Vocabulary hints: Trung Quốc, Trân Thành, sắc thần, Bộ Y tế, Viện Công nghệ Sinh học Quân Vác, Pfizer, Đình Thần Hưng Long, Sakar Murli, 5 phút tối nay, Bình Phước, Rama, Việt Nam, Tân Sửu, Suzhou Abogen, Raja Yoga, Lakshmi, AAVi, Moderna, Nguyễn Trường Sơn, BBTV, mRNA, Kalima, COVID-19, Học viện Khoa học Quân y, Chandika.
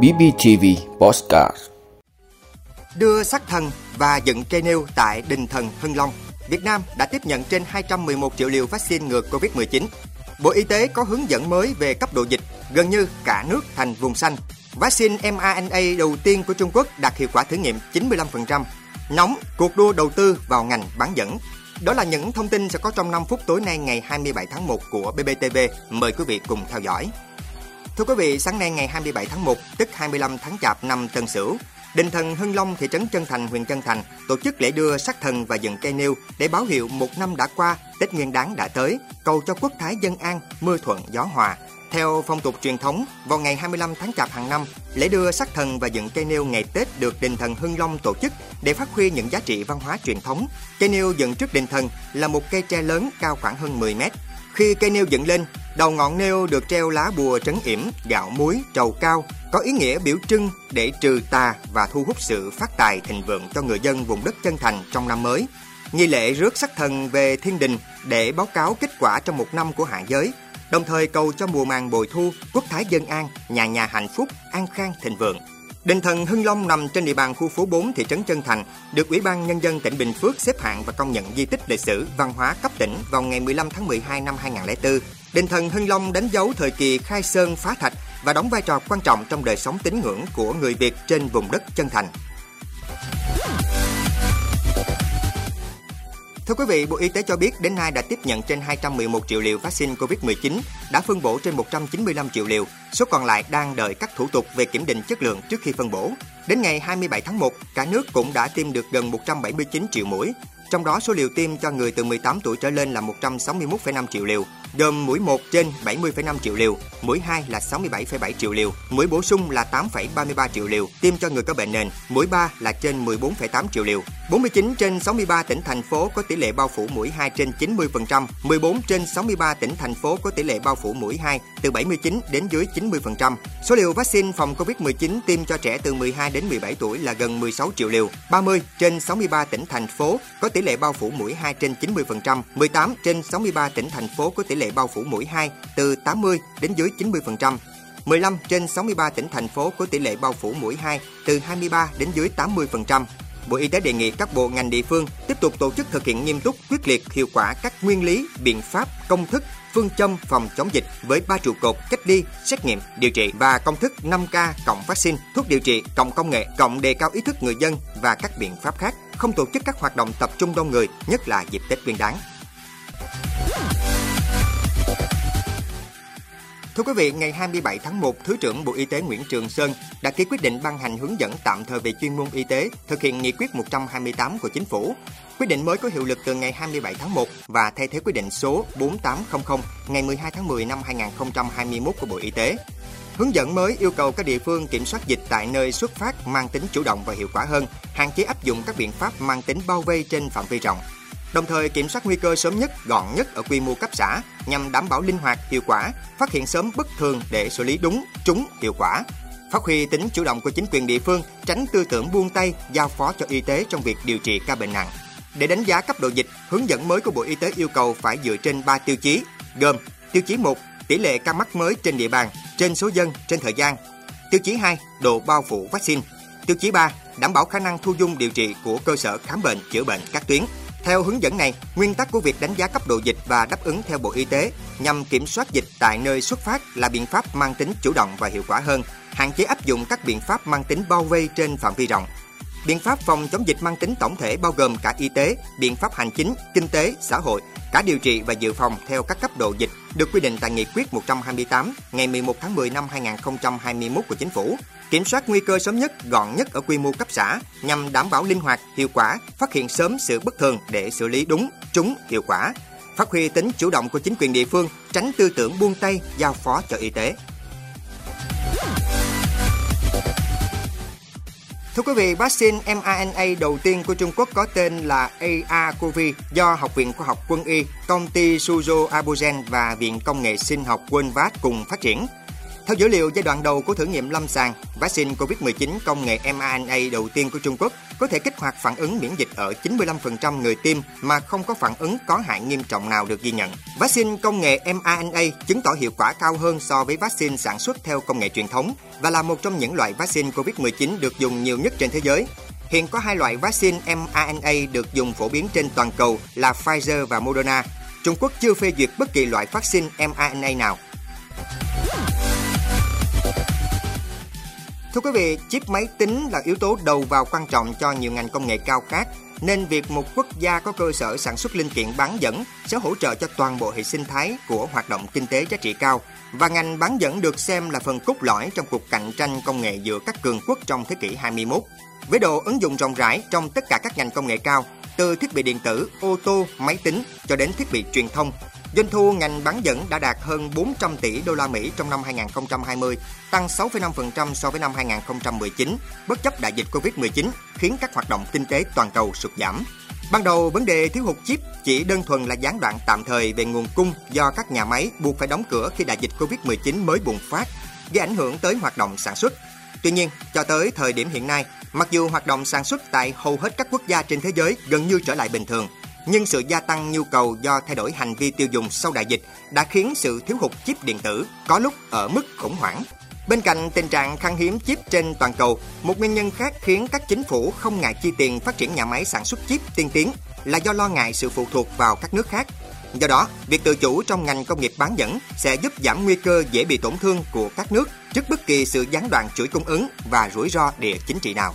BBTV Podcast. Đưa sắc thần và dựng cây nêu tại Đình Thần Hưng Long, Việt Nam đã tiếp nhận trên 211 triệu liều vaccine ngừa Covid-19. Bộ Y tế có hướng dẫn mới về cấp độ dịch, gần như cả nước thành vùng xanh. Vaccine mRNA đầu tiên của Trung Quốc đạt hiệu quả thử nghiệm 95%. Nóng, cuộc đua đầu tư vào ngành bán dẫn. Đó là những thông tin sẽ có trong 5 phút tối nay ngày 27 tháng 1 của BBTV. Mời quý vị cùng theo dõi. Thưa quý vị, sáng nay ngày 27 tháng 1, tức 25 tháng Chạp năm Tân Sửu, Đình Thần Hưng Long, thị trấn Trân Thành, huyện Trân Thành tổ chức lễ đưa sắc thần và dựng cây nêu để báo hiệu một năm đã qua, Tết Nguyên Đán đã tới, cầu cho quốc thái dân an, mưa thuận gió hòa. Theo phong tục truyền thống, vào ngày 25 tháng Chạp hàng năm, lễ đưa sắc thần và dựng cây nêu ngày Tết được Đình Thần Hưng Long tổ chức để phát huy những giá trị văn hóa truyền thống. Cây nêu dựng trước Đình Thần là một cây tre lớn cao khoảng hơn 10 mét. Khi cây nêu dựng lên, đầu ngọn nêu được treo lá bùa trấn yểm, gạo muối, trầu cao, có ý nghĩa biểu trưng để trừ tà và thu hút sự phát tài thịnh vượng cho người dân vùng đất Trân Thành trong năm mới. Nghi lễ rước sắc thần về thiên đình để báo cáo kết quả trong một năm của hạ giới, đồng thời cầu cho mùa màng bội thu, quốc thái dân an, nhà nhà hạnh phúc, an khang thịnh vượng. Đình Thần Hưng Long nằm trên địa bàn khu phố 4 thị trấn Trân Thành, được Ủy ban Nhân dân tỉnh Bình Phước xếp hạng và công nhận di tích lịch sử văn hóa cấp tỉnh vào ngày 15 tháng 12 năm 2004. Đình Thần Hưng Long đánh dấu thời kỳ khai sơn phá thạch và đóng vai trò quan trọng trong đời sống tín ngưỡng của người Việt trên vùng đất Trân Thành. Thưa quý vị, Bộ Y tế cho biết đến nay đã tiếp nhận trên 211 triệu liều vaccine COVID-19, đã phân bổ trên 195 triệu liều, số còn lại đang đợi các thủ tục về kiểm định chất lượng trước khi phân bổ. Đến ngày 27 tháng 1, cả nước cũng đã tiêm được gần 179 triệu mũi, trong đó số liều tiêm cho người từ 18 tuổi trở lên là 161,5 triệu liều, gồm mũi 1 trên 70,5 triệu liều, mũi 2 là 67,7 triệu liều, mũi bổ sung là 8,33 triệu liều, tiêm cho người có bệnh nền, mũi 3 là trên 14,8 triệu liều. 49 trên 63 tỉnh thành phố có tỷ lệ bao phủ mũi 2 trên 90%, 14 trên 63 tỉnh thành phố có tỷ lệ bao phủ mũi 2 từ 79 đến dưới 90%. Số liều vaccine phòng Covid-19 tiêm cho trẻ từ 12 đến 17 tuổi là gần 16 triệu liều, 30 trên 63 tỉnh thành phố có tỷ lệ bao phủ mũi 2 trên 90%, 18 trên 63 tỉnh thành phố có tỷ lệ bao phủ mũi 2 từ 80 đến dưới 90%, 15 trên 63 tỉnh thành phố có tỷ lệ bao phủ mũi 2 từ 23 đến dưới 80%. Bộ Y tế đề nghị các bộ ngành địa phương tiếp tục tổ chức thực hiện nghiêm túc, quyết liệt, hiệu quả các nguyên lý, biện pháp, công thức, phương châm phòng chống dịch với 3 trụ cột cách ly, xét nghiệm, điều trị và công thức 5K cộng vaccine, thuốc điều trị, cộng công nghệ, cộng đề cao ý thức người dân và các biện pháp khác, không tổ chức các hoạt động tập trung đông người, nhất là dịp Tết Nguyên Đán. Thưa quý vị, ngày 27 tháng 1, Thứ trưởng Bộ Y tế Nguyễn Trường Sơn đã ký quyết định ban hành hướng dẫn tạm thời về chuyên môn y tế thực hiện nghị quyết 128 của Chính phủ. Quyết định mới có hiệu lực từ ngày 27 tháng 1 và thay thế quyết định số 4800 ngày 12 tháng 10 năm 2021 của Bộ Y tế. Hướng dẫn mới yêu cầu các địa phương kiểm soát dịch tại nơi xuất phát mang tính chủ động và hiệu quả hơn, hạn chế áp dụng các biện pháp mang tính bao vây trên phạm vi rộng. Đồng thời kiểm soát nguy cơ sớm nhất, gọn nhất ở quy mô cấp xã nhằm đảm bảo linh hoạt, hiệu quả, phát hiện sớm bất thường để xử lý đúng, trúng, hiệu quả. Phát huy tính chủ động của chính quyền địa phương, tránh tư tưởng buông tay, giao phó cho y tế trong việc điều trị ca bệnh nặng. Để đánh giá cấp độ dịch, hướng dẫn mới của Bộ Y tế yêu cầu phải dựa trên 3 tiêu chí, gồm tiêu chí 1, tỷ lệ ca mắc mới trên địa bàn, trên số dân, trên thời gian. Tiêu chí 2, độ bao phủ vaccine. Tiêu chí 3, đảm bảo khả năng thu dung điều trị của cơ sở khám bệnh, chữa bệnh các tuyến. Theo hướng dẫn này, nguyên tắc của việc đánh giá cấp độ dịch và đáp ứng theo Bộ Y tế nhằm kiểm soát dịch tại nơi xuất phát là biện pháp mang tính chủ động và hiệu quả hơn, hạn chế áp dụng các biện pháp mang tính bao vây trên phạm vi rộng. Biện pháp phòng chống dịch mang tính tổng thể bao gồm cả y tế, biện pháp hành chính, kinh tế, xã hội, cả điều trị và dự phòng theo các cấp độ dịch được quy định tại Nghị quyết 128 ngày 11 tháng 10 năm 2021 của Chính phủ. Kiểm soát nguy cơ sớm nhất, gọn nhất ở quy mô cấp xã nhằm đảm bảo linh hoạt, hiệu quả, phát hiện sớm sự bất thường để xử lý đúng, trúng, hiệu quả. Phát huy tính chủ động của chính quyền địa phương, tránh tư tưởng buông tay, giao phó cho y tế. Thưa quý vị, vaccine mRNA đầu tiên của Trung Quốc có tên là AAVi do Học viện Khoa học Quân y, công ty Suzhou Abogen và Viện Công nghệ Sinh học Quân Vác cùng phát triển. Theo dữ liệu giai đoạn đầu của thử nghiệm lâm sàng, vaccine COVID-19 công nghệ mRNA đầu tiên của Trung Quốc có thể kích hoạt phản ứng miễn dịch ở 95% người tiêm mà không có phản ứng có hại nghiêm trọng nào được ghi nhận. Vaccine công nghệ mRNA chứng tỏ hiệu quả cao hơn so với vaccine sản xuất theo công nghệ truyền thống và là một trong những loại vaccine COVID-19 được dùng nhiều nhất trên thế giới. Hiện có hai loại vaccine mRNA được dùng phổ biến trên toàn cầu là Pfizer và Moderna. Trung Quốc chưa phê duyệt bất kỳ loại vaccine mRNA nào. Thưa quý vị, chip máy tính là yếu tố đầu vào quan trọng cho nhiều ngành công nghệ cao khác, nên việc một quốc gia có cơ sở sản xuất linh kiện bán dẫn sẽ hỗ trợ cho toàn bộ hệ sinh thái của hoạt động kinh tế giá trị cao. Và ngành bán dẫn được xem là phần cốt lõi trong cuộc cạnh tranh công nghệ giữa các cường quốc trong thế kỷ 21. Với độ ứng dụng rộng rãi trong tất cả các ngành công nghệ cao, từ thiết bị điện tử, ô tô, máy tính cho đến thiết bị truyền thông, doanh thu ngành bán dẫn đã đạt hơn 400 tỷ đô la Mỹ trong năm 2020, tăng 6,5% so với năm 2019, bất chấp đại dịch Covid-19 khiến các hoạt động kinh tế toàn cầu sụt giảm. Ban đầu, vấn đề thiếu hụt chip chỉ đơn thuần là gián đoạn tạm thời về nguồn cung do các nhà máy buộc phải đóng cửa khi đại dịch Covid-19 mới bùng phát, gây ảnh hưởng tới hoạt động sản xuất. Tuy nhiên, cho tới thời điểm hiện nay, mặc dù hoạt động sản xuất tại hầu hết các quốc gia trên thế giới gần như trở lại bình thường, nhưng sự gia tăng nhu cầu do thay đổi hành vi tiêu dùng sau đại dịch đã khiến sự thiếu hụt chip điện tử có lúc ở mức khủng hoảng. Bên cạnh tình trạng khan hiếm chip trên toàn cầu, một nguyên nhân khác khiến các chính phủ không ngại chi tiền phát triển nhà máy sản xuất chip tiên tiến là do lo ngại sự phụ thuộc vào các nước khác. Do đó, việc tự chủ trong ngành công nghiệp bán dẫn sẽ giúp giảm nguy cơ dễ bị tổn thương của các nước trước bất kỳ sự gián đoạn chuỗi cung ứng và rủi ro địa chính trị nào.